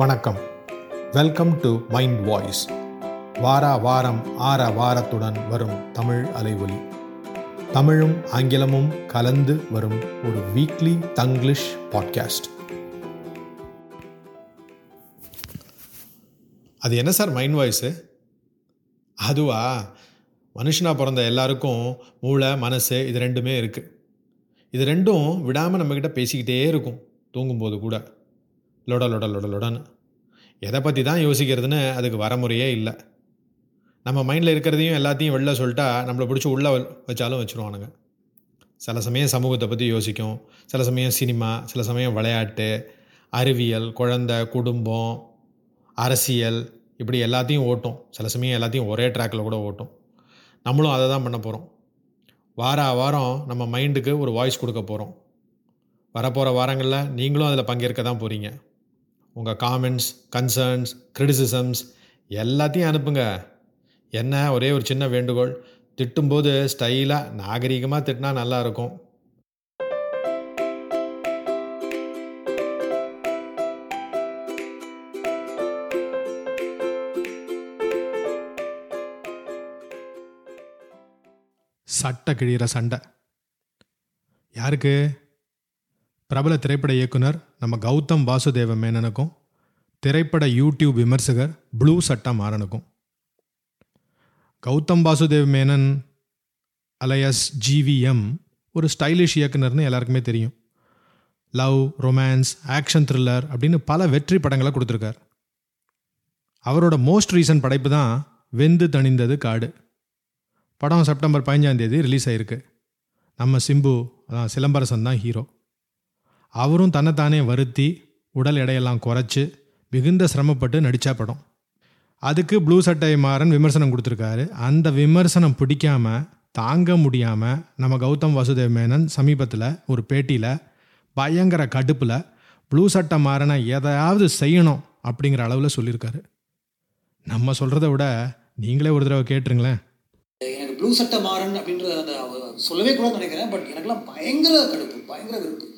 வணக்கம். Welcome to Mind Voice. வாரா வாரம் ஆற வாரத்துடன் வரும் தமிழ் அலைவொலி. தமிழும் ஆங்கிலமும் கலந்து வரும் ஒரு வீக்லி தங்கிலீஷ் பாட்காஸ்ட். அது என்ன சார் மைண்ட் வாய்ஸு? அதுவா, மனுஷனாக பிறந்த எல்லாருக்கும் மூளை மனசு இது ரெண்டுமே இருக்குது. இது ரெண்டும் விடாமல் நம்மக்கிட்ட பேசிக்கிட்டே இருக்கும். தூங்கும்போது கூட லொட லொட லொட லொடன்னு எதை பற்றி தான் யோசிக்கிறதுன்னு அதுக்கு வரமுறையே இல்லை. நம்ம மைண்டில் இருக்கிறதையும் எல்லாத்தையும் வெளில சொல்லிட்டா நம்மளை பிடிச்சி உள்ளே வச்சாலும் வச்சுருவானுங்க. சில சமயம் சமூகத்தை பற்றி யோசிக்கும், சில சமயம் சினிமா, சில சமயம் விளையாட்டு, அறிவியல், குழந்தை, குடும்பம், அரசியல், இப்படி எல்லாத்தையும் ஓட்டும். சில சமயம் எல்லாத்தையும் ஒரே ட்ராக்கில் கூட ஓட்டும். நம்மளும் அதை தான் பண்ண போகிறோம். வாரா வாரம் நம்ம மைண்டுக்கு ஒரு வாய்ஸ் கொடுக்க போகிறோம். வரப்போகிற வாரங்களில் நீங்களும் அதில் பங்கேற்க தான் போகிறீங்க. உங்கள் காமெண்ட்ஸ், கன்சர்ன்ஸ், கிரிட்டிசிசம்ஸ் எல்லாத்தையும் அனுப்புங்க. என்ன ஒரே ஒரு சின்ன வேண்டுகோள், திட்டும்போது ஸ்டைலாக நாகரீகமாக திட்டினா நல்லாயிருக்கும். சட்டை கிழிகிற சண்டை யாருக்கு? பிரபல திரைப்பட இயக்குனர் நம்ம கௌதம் வாசுதேவ மேனனுக்கும் திரைப்பட யூடியூப் விமர்சகர் ப்ளூ சட்டை மாறனுக்கும். கௌதம் வாசுதேவ் மேனன் அலையஸ் ஜிவிஎம் ஒரு ஸ்டைலிஷ் இயக்குனர்னு எல்லாருக்குமே தெரியும். லவ், ரொமான்ஸ், ஆக்ஷன், த்ரில்லர் அப்படின்னு பல வெற்றி படங்களை கொடுத்துருக்கார். அவரோட மோஸ்ட் ரீசன்ட் படைப்பு தான் வெந்து தணிந்தது காடு. படம் செப்டம்பர் 15 ரிலீஸ் ஆகிருக்கு. நம்ம சிம்பு, அதான் சிலம்பரசன் தான் ஹீரோ. அவரும் தன்னைத்தானே வருத்தி உடல் எடையெல்லாம் குறைச்சி மிகுந்த சிரமப்பட்டு நடித்தா படம். அதுக்கு ப்ளூ சட்டை மாறன் விமர்சனம் கொடுத்துருக்காரு. அந்த விமர்சனம் பிடிக்காமல் தாங்க முடியாமல் நம்ம கௌதம் வாசுதேவ் மேனன் சமீபத்தில் ஒரு பேட்டியில் பயங்கர கடுப்பில் ப்ளூ சட்டை மாறனை எதையாவது செய்யணும் அப்படிங்கிற அளவில் சொல்லியிருக்காரு. நம்ம சொல்கிறத விட நீங்களே ஒரு தடவை கேட்டுருங்களேன். எனக்கு ப்ளூ சட்டை மாறன் அப்படின்ற அந்த சொல்லவே கூட நினைக்கிறேன். பட் எனக்குலாம் பயங்கர கடுப்பு, பயங்கர வெறுப்பு.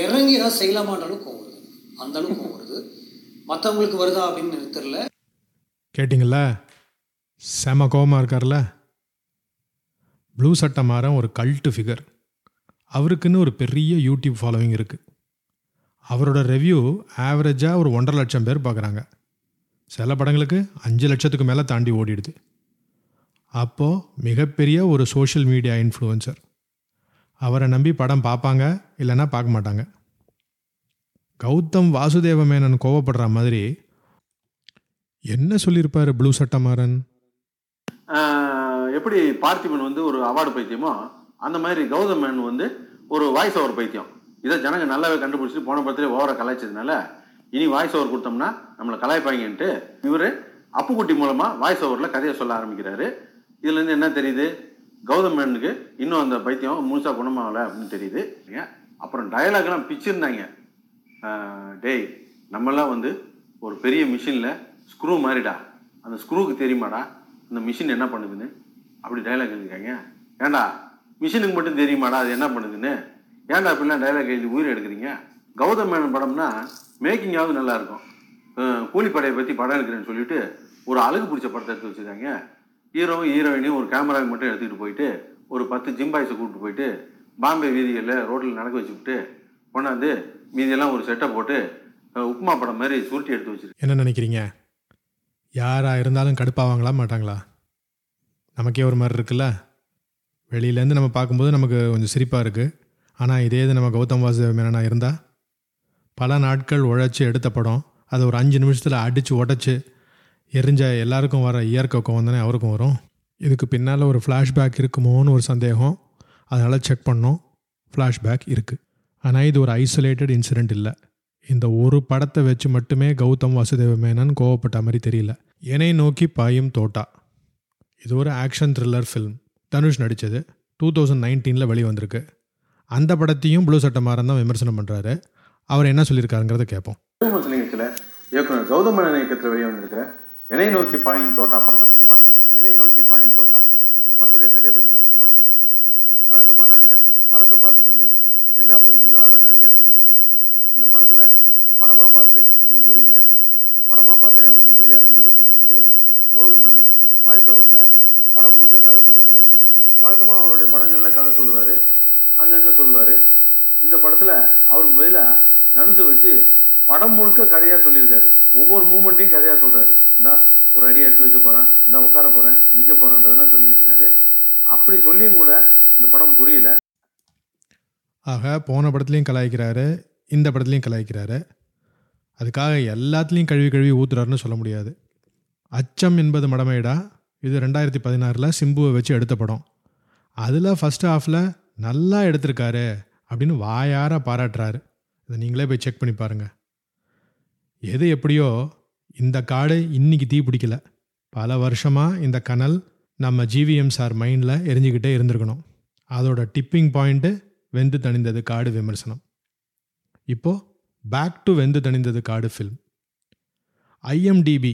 இறங்கி ஏதாவது செய்யலாமான்ற அளவுக்கு கோவம் வருது, அந்த அளவுக்கு கோவம் வருது. மற்றவங்களுக்கு வருதா அப்படின்னு தெரியல. கேட்டிங்களா, செம கோவமாக இருக்கார்ல. ப்ளூ சட்டை மாறன் ஒரு கல்ட்டு ஃபிகர். அவருக்குன்னு ஒரு பெரிய யூடியூப் ஃபாலோவிங் இருக்குது. அவரோட ரெவ்யூ ஆவரேஜாக ஒரு 1.5 லட்சம் பேர் பார்க்குறாங்க. சில படங்களுக்கு 5 லட்சத்துக்கு மேலே தாண்டி ஓடிடுது. அப்போது மிகப்பெரிய ஒரு சோஷியல் மீடியா இன்ஃப்ளூயன்சர். அவரை நம்பி படம் பார்ப்பாங்க, இல்லைன்னா பார்க்க மாட்டாங்க. கௌதம் வாசுதேவ மேனன் கோவப்படுற மாதிரி என்ன சொல்லியிருப்பார் ப்ளூ சட்டை மாறன்? எப்படி பார்த்திபன் வந்து ஒரு அவார்டு பைத்தியமோ, அந்த மாதிரி கௌதம் மேனன் வந்து ஒரு வாய்ஸ் ஓவர் பைத்தியம். இதை ஜனங்க நல்லாவே கண்டுபிடிச்சிட்டு போன படத்துலேயே ஓவராக கலாய்ச்சதுனால இனி வாய்ஸ் ஓவர் கொடுத்தோம்னா நம்மளை கலாய்ப்பாங்கன்ட்டு இவர் அப்புக்குட்டி மூலமாக வாய்ஸ் ஓவரில் கதையை சொல்ல ஆரம்பிக்கிறாரு. இதுலேருந்து என்ன தெரியுது? கௌதம் மேனனுக்கு இன்னும் அந்த பைத்தியம் முழுசாக குணமாகலை அப்படின்னு தெரியுது. அப்புறம் டயலாக்லாம் பிச்சிருந்தாங்க. டேய், நம்மளாம் வந்து ஒரு பெரிய மிஷினில் ஸ்க்ரூ மாறிடா, அந்த ஸ்க்ரூவுக்கு தெரியுமாடா அந்த மிஷின் என்ன பண்ணுதுன்னு அப்படி டைலாக் எழுதிருக்காங்க. ஏண்டா மிஷினுக்கு மட்டும் தெரியுமாடா அது என்ன பண்ணுதுன்னு, ஏன்டா அப்படிலாம் டைலாக் எழுதி உயிர் எடுக்கிறீங்க? கௌதம் மேனன் படம்னா மேக்கிங்காவது நல்லாயிருக்கும். கூலிப்படையை பற்றி படம் எடுக்கிறேன்னு சொல்லிட்டு ஒரு அழகு பிடிச்ச படத்தை எடுத்து வச்சுருக்காங்க. ஹீரோவும் ஹீரோயினையும் ஒரு கேமராவை மட்டும் எடுத்துக்கிட்டு போயிட்டு ஒரு 10 ஜிம்பாய்ஸை கூப்பிட்டு போயிட்டு பாம்பே வீதிகளில் ரோட்டில் நடக்க வச்சுக்கிட்டு கொண்டாந்து மீதியெல்லாம் ஒரு செட்டை போட்டு உப்புமா படம் மாதிரி சுருட்டி எடுத்து வச்சுருக்கு. என்ன நினைக்கிறீங்க? யாராக இருந்தாலும் கடுப்பாவாங்களா மாட்டாங்களா? நமக்கே ஒரு மாதிரி இருக்குல்ல. வெளியிலேருந்து நம்ம பார்க்கும்போது நமக்கு கொஞ்சம் சிரிப்பாக இருக்குது. ஆனால் இதே இது நம்ம கௌதம் வாசுதேவ மேனனா இருந்தால் பல நாட்கள் உழைச்சி எடுத்த படம் அதை ஒரு 5 நிமிஷத்தில் அடித்து உடச்சி எரிஞ்ச எல்லாருக்கும் வர இயற்கை கோவம் தானே அவருக்கும் வரும். இதுக்கு பின்னால் ஒரு ஃப்ளாஷ்பேக் இருக்குமோன்னு ஒரு சந்தேகம். அதனால் செக் பண்ணோம், ஃப்ளாஷ்பேக் இருக்குது. ஆனால் இது ஒரு ஐசோலேட்டட் இன்சிடெண்ட் இல்லை. இந்த ஒரு படத்தை வச்சு மட்டுமே கௌதம் வாசுதேவ மேனன் கோவப்பட்ட மாதிரி தெரியல. என்னை நோக்கி பாயும் தோட்டா இது ஒரு ஆக்ஷன் த்ரில்லர் ஃபில்ம். தனுஷ் நடித்தது. 2019 வெளிவந்திருக்கு. அந்த படத்தையும் ப்ளூ சட்டை மாறன் தான் விமர்சனம் பண்ணுறாரு. அவர் என்ன சொல்லியிருக்காருங்கிறத கேட்போம். இயக்குனர் கௌதம் மேனன் இயக்கத்தில் வெளிவந்திருக்கிற என்னை நோக்கி பாயின் தோட்டா படத்தை பற்றி பார்க்க போகிறோம். என்னை நோக்கி பாயின் தோட்டா இந்த படத்துடைய கதையை பற்றி பார்த்தோம்னா, வழக்கமாக நாங்கள் படத்தை பார்த்துட்டு வந்து என்ன புரிஞ்சுதோ அதை கதையாக சொல்லுவோம். இந்த படத்தில் படமாக பார்த்து ஒன்றும் புரியல, படமாக பார்த்தா எவனுக்கும் புரியாதுன்றதை புரிஞ்சுக்கிட்டு கௌதம் மேனன் வாய்ஸ் ஓவரில் படம் முழுக்க கதை சொல்கிறாரு. வழக்கமாக அவருடைய படங்களில் கதை சொல்லுவார், அங்கங்கே சொல்லுவார். இந்த படத்தில் அவருக்கு பதிலாக தனுஷை வச்சு படம் முழுக்க கதையாக சொல்லியிருக்காரு. ஒவ்வொரு மூமெண்ட்டையும் கதையாக சொல்கிறாரு. இந்தா ஒரு அடி எடுத்து வைக்க போகிறேன், இந்தா உட்கார போகிறேன், நிற்க போகிறேன்றதெல்லாம் சொல்லிக்கிட்டு இருக்காரு. அப்படி சொல்லியும் கூட இந்த படம் புரியல. ஆக போன படத்துலையும் கலாய்க்கிறாரு, இந்த படத்துலையும் கலாய்க்கிறாரு. அதுக்காக எல்லாத்துலேயும் கழுவி கழுவி ஊற்றுறாருன்னு சொல்ல முடியாது. அச்சம் என்பது மடமையிடா இது 2016 சிம்புவை வச்சு எடுத்த படம். அதில் ஃபஸ்ட் ஹாஃபில் நல்லா எடுத்திருக்காரு அப்படின்னு வாயார பாராட்டுறாரு. இதை நீங்களே போய் செக் பண்ணி பாருங்கள். எது எப்படியோ இந்த காடு இன்றைக்கி தீ பிடிக்கல. பல வருஷமாக இந்த கனல் நம்ம ஜிவிஎம் சார் மைண்டில் எரிஞ்சிக்கிட்டே இருந்திருக்கணும். அதோட டிப்பிங் பாயிண்ட்டு வெந்து தணிந்தது காடு விமர்சனம். இப்போது back to Vendhu Thanindhathu Kaadu film. IMDB,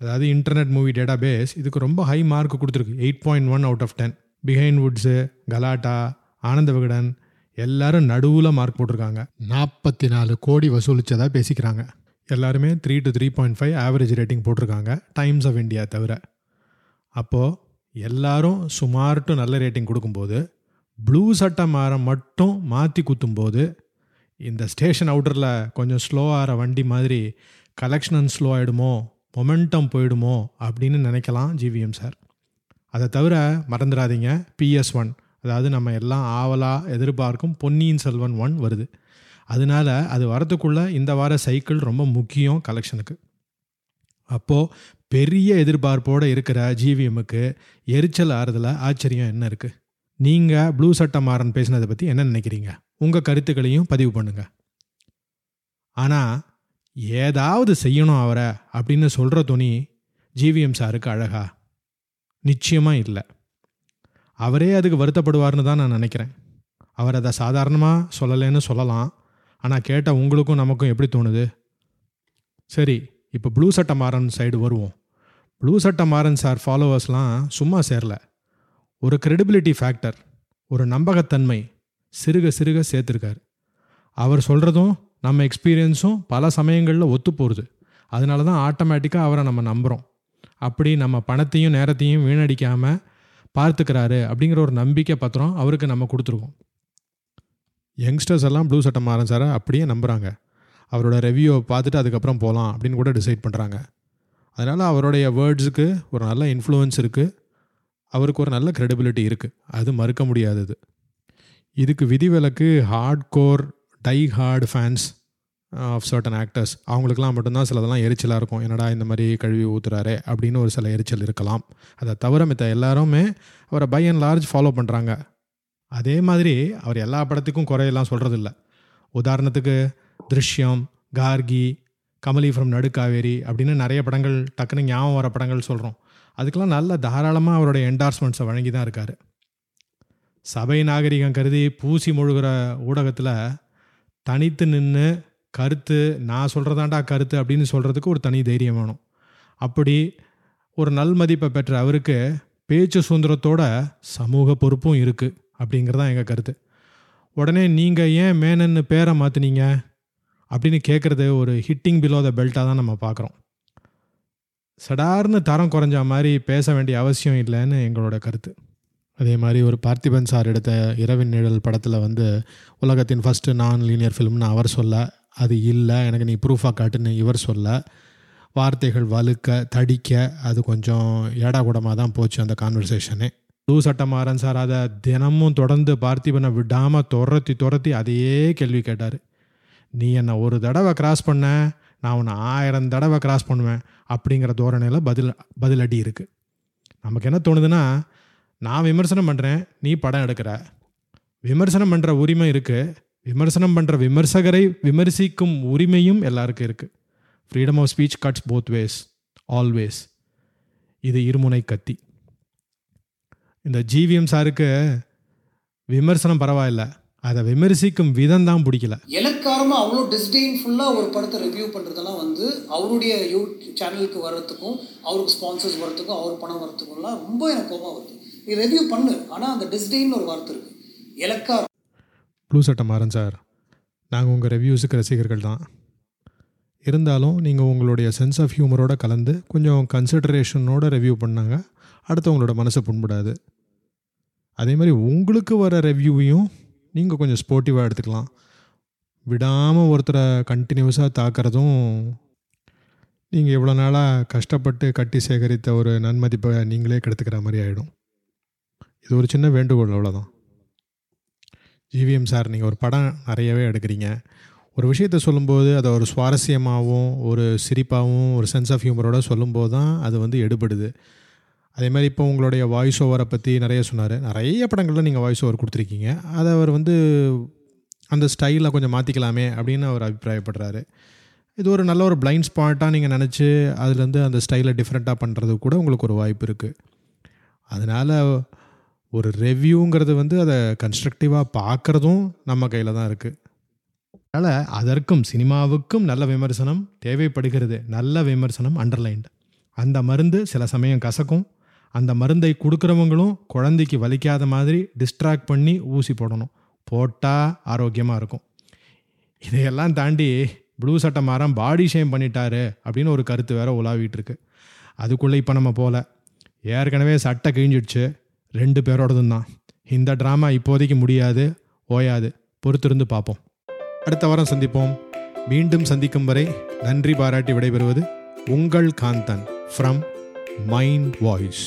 அதாவது இன்டர்நெட் மூவி டேட்டாபேஸ், இதுக்கு ரொம்ப ஹை மார்க் கொடுத்துருக்கு. 8.1 out of 10. Behind woods, Galatta, Ananda Vikatan எல்லாரும் நடுவில் மார்க் போட்டிருக்காங்க. 44 கோடி வசூலித்ததாக பேசிக்கிறாங்க. எல்லாருமே 3 to 3.5 ஆவரேஜ் ரேட்டிங் போட்டிருக்காங்க, டைம்ஸ் ஆஃப் இந்தியா தவிர. அப்போது எல்லாரும் சுமார்ட்டு நல்ல ரேட்டிங் கொடுக்கும்போது ப்ளூ சட்டை மாறம் மட்டும் மாற்றி குத்தும்போது இந்த ஸ்டேஷன் அவுட்டரில் கொஞ்சம் ஸ்லோ ஆகிற வண்டி மாதிரி கலெக்ஷன் ஸ்லோ ஆகிடுமோ, மொமெண்டம் போயிடுமோ அப்படின்னு நினைக்கலாம் ஜிவிஎம் சார். அதை தவிர மறந்துடாதீங்க, PS1, அதாவது நம்ம எல்லாம் ஆவலாக எதிர்பார்க்கும் பொன்னியின் செல்வன் 1 வருது. அதனால அது வரத்துக்குள்ளே இந்த வார சைக்கிள் ரொம்ப முக்கியம் கலெக்ஷனுக்கு. அப்போது பெரிய எதிர்பார்ப்போடு இருக்கிற ஜிவிஎம்முக்கு எரிச்சல் ஆறுதல ஆச்சரியம் என்ன இருக்குது? நீங்கள் ப்ளூ சட்டை மாறன் பேசினதை பற்றி என்ன நினைக்கிறீங்க? உங்கள் கருத்துக்களையும் பதிவு பண்ணுங்கள். ஆனால் ஏதாவது செய்யணும் அவரை அப்படின்னு சொல்கிற துணி ஜிவிஎம் சாருக்கு அழகா? நிச்சயமாக இல்லை. அவரே அதுக்கு வருத்தப்படுவார்னு தான் நான் நினைக்கிறேன். அவர் அதை சாதாரணமாக சொல்லலைன்னு சொல்லலாம். ஆனால் கேட்டால் உங்களுக்கும் நமக்கும் எப்படி தோணுது? சரி, இப்போ ப்ளூ சட்டை மாறன் சைடு வருவோம். ப்ளூ சட்டை மாறன் சார் ஃபாலோவர்ஸ்லாம் சும்மா சேரல. ஒரு கிரெடிபிலிட்டி ஃபேக்டர், ஒரு நம்பகத்தன்மை சிறுக சிறுக சேர்த்துருக்கார். அவர் சொல்கிறதும் நம்ம எக்ஸ்பீரியன்ஸும் பல சமயங்களில் ஒத்து போகிறது. அதனால தான் ஆட்டோமேட்டிக்காக அவரை நம்ம நம்புகிறோம். அப்படி நம்ம பணத்தையும் நேரத்தையும் வீணடிக்காமல் பார்த்துக்கிறாரு அப்படிங்கிற ஒரு நம்பிக்கை பத்திரம் அவருக்கு நம்ம கொடுத்துருக்கோம். யங்ஸ்டர்ஸ் எல்லாம் ப்ளூ சட்டை மாறன் சாரை அப்படியே நம்புகிறாங்க. அவரோட ரெவ்யூவை பார்த்துட்டு அதுக்கப்புறம் போகலாம் அப்படின்னு கூட டிசைட் பண்ணுறாங்க. அதனால் அவருடைய வேர்ட்ஸுக்கு ஒரு நல்ல இன்ஃப்ளூயன்ஸ் இருக்குது, அவருக்கு ஒரு நல்ல கிரெடிபிலிட்டி இருக்குது, அது மறுக்க முடியாதது. இதுக்கு விதிவிலக்கு hardcore die hard fans of certain actors, அவங்களுக்கெல்லாம் மட்டும்தான் சிலதெல்லாம் எரிச்சலாக இருக்கும். என்னடா இந்த மாதிரி கழுவி ஊற்றுறாரே அப்படின்னு ஒரு சில எரிச்சல் இருக்கலாம். அதை தவிர மித்த எல்லாருமே அவரை பை அண்ட் லார்ஜ் ஃபாலோ பண்ணுறாங்க. அதே மாதிரி அவர் எல்லா படத்துக்கும் குறையெல்லாம் சொல்கிறதில்ல. உதாரணத்துக்கு திருஷ்யம், கார்கி, கமலி ஃப்ரம் நடுக்காவேரி அப்படின்னு நிறைய படங்கள் டக்குன்னு ஞாபகம் வர படங்கள் சொல்கிறோம். அதுக்கெல்லாம் நல்ல தாராளமாக அவருடைய என்டார்ஸ்மெண்ட்ஸை வழங்கி தான் இருக்கார். சபை நாகரிகம் கருதி பூசி முழுகிற ஊடகத்தில் தனித்து நின்று கருத்து, நான் சொல்கிறதாண்டா கருத்து அப்படின்னு சொல்கிறதுக்கு ஒரு தனி தைரியம் வேணும். அப்படி ஒரு நல்மதிப்பை பெற்ற அவருக்கு பேச்சு சுதந்திரத்தோட சமூக பொறுப்பும் இருக்குது அப்படிங்கிறதான் எங்கள் கருத்து. உடனே நீங்கள் ஏன் மேனன்னு பேரை மாற்றினீங்க அப்படின்னு கேட்குறது ஒரு ஹிட்டிங் பிலோ த பெல்ட்டாக தான் நம்ம பார்க்குறோம். சடார்னு தரம் குறைஞ்ச மாதிரி பேச வேண்டிய அவசியம் இல்லைன்னு எங்களோட கருத்து. அதே மாதிரி ஒரு பார்த்திபன் சார் எடுத்த இரவின் நிழல் படத்தில் வந்து உலகத்தின் ஃபஸ்ட்டு நான் லீனியர் ஃபிலிம்னு அவர் சொல்ல, அது இல்லை எனக்கு நீ ப்ரூஃபாக காட்டுன்னு இவர் சொல்ல, வார்த்தைகள் வலுக்க தடிக்க அது கொஞ்சம் ஏடா கூடமாக தான் போச்சு அந்த கான்வர்சேஷனே. ப்ளூ சட்டை மாறன் சார் அதை தினமும் தொடர்ந்து பார்த்திபனை விடாமல் துரத்தி அதையே கேள்வி கேட்டார். நீ என்னை ஒரு தடவை கிராஸ் பண்ண, நான் உன்னை 1000 தடவை கிராஸ் பண்ணுவேன் அப்படிங்கிற தோரணையில் பதிலடி இருக்குது. நமக்கு என்ன தோணுதுன்னா, நான் விமர்சனம் பண்ணுறேன், நீ படம் எடுக்கிற, விமர்சனம் பண்ணுற உரிமை இருக்குது, விமர்சனம் பண்ணுற விமர்சகரை விமர்சிக்கும் உரிமையும் எல்லாருக்கும் இருக்குது. Freedom of speech cuts both ways always. இது இருமுனை கத்தி. இந்த ஜிவிஎம் சாருக்கு விமர்சனம் பரவாயில்ல, அதை விமர்சிக்கும் விதம் தான் பிடிக்கல. இலக்காரமாக அவ்வளோ டிஸ்டெயின்ஃபுல்லாக ஒரு படத்தை ரிவ்யூ பண்ணுறதெல்லாம் வந்து அவருடைய யூடியூப் சேனலுக்கு வர்றதுக்கும் அவருக்கு ஸ்பான்சர்ஸ் வர்றதுக்கும் அவர் பணம் வர்றதுக்கும்லாம் ரொம்ப எனக்கு கோபமாக வருது. நீ ரிவ்யூ பண்ணு, ஆனால் அந்த டிஸ்டெயின் ஒரு வார்த்தை இருக்குது, இலக்காரம். ப்ளூ சட்டை மாறன் சார், நாங்கள் உங்கள் ரிவ்யூஸுக்கு ரசிகர்கள் தான். இருந்தாலும் நீங்கள் உங்களுடைய சென்ஸ் ஆஃப் ஹியூமரோட கலந்து கொஞ்சம் கன்சிடரேஷனோட ரிவ்யூ பண்ணாங்க அடுத்தவங்களோட மனசை புண்படாது. அதே மாதிரி உங்களுக்கு வர ரிவ்யூவையும் நீங்கள் கொஞ்சம் ஸ்போர்ட்டிவாக எடுத்துக்கலாம். விடாமல் ஒருத்தரை கண்டினியூஸாக தாக்கிறதும் நீங்கள் எவ்வளோ நாளாக கஷ்டப்பட்டு கட்டி சேகரித்த ஒரு நன்மதிப்பை நீங்களே கெடுத்துக்கிற மாதிரி ஆகிடும். இது ஒரு சின்ன வேண்டுகோள், அவ்வளோதான். ஜிவிஎம் சார், நீங்கள் ஒரு படம் நிறையவே எடுக்கிறீங்க. ஒரு விஷயத்தை சொல்லும்போது அதை ஒரு சுவாரஸ்யமாகவும் ஒரு சிரிப்பாகவும் ஒரு சென்ஸ் ஆஃப் ஹியூமரோட சொல்லும்போது தான் அது வந்து எடுபடுது. அதே மாதிரி இப்போ உங்களுடைய வாய்ஸ் ஓவரை பற்றி நிறைய சொன்னார். நிறைய படங்களில் நீங்கள் வாய்ஸ் ஓவர் கொடுத்துருக்கீங்க. அதை அவர் வந்து அந்த ஸ்டைலில் கொஞ்சம் மாற்றிக்கலாமே அப்படின்னு அவர் அபிப்பிராயப்படுறாரு. இது ஒரு நல்ல ஒரு பிளைண்ட் ஸ்பாட்டாக நீங்கள் நினச்சி அதுலேருந்து அந்த ஸ்டைலை டிஃப்ரெண்ட்டாக பண்ணுறது கூட உங்களுக்கு ஒரு வாய்ப்பு இருக்குது. அதனால் ஒரு ரெவ்யூங்கிறது வந்து அதை கன்ஸ்ட்ரக்டிவாக பார்க்குறதும் நம்ம கையில் தான் இருக்குது. அதனால் அதற்கும் சினிமாவுக்கும் நல்ல விமர்சனம் தேவைப்படுகிறது. நல்ல விமர்சனம் அண்டர்லைன்டு. அந்த மருந்து சில சமயம் கசக்கும். அந்த மருந்தை கொடுக்குறவங்களும் குழந்தைக்கு வலிக்காத மாதிரி டிஸ்ட்ராக்ட் பண்ணி ஊசி போடணும். போட்டால் ஆரோக்கியமாக இருக்கும். இதையெல்லாம் தாண்டி ப்ளூ சட்டை மாறன் பாடி ஷேம் பண்ணிட்டாரு அப்படின்னு ஒரு கருத்து வேற உலாவிட்டு இருக்கு. அதுக்குள்ளே இப்போ நம்ம போகல. ஏற்கனவே சட்டை கிழிஞ்சிடுச்சு. 2 பேரோடதும் தான். இந்த ட்ராமா இப்போதைக்கு முடியாது, ஓயாது. பொறுத்திருந்து பார்ப்போம். அடுத்த வாரம் சந்திப்போம். மீண்டும் சந்திக்கும் வரை நன்றி பாராட்டி விடைபெறுவது உங்கள் காந்தன் ஃப்ரம் மைண்ட் வாய்ஸ்.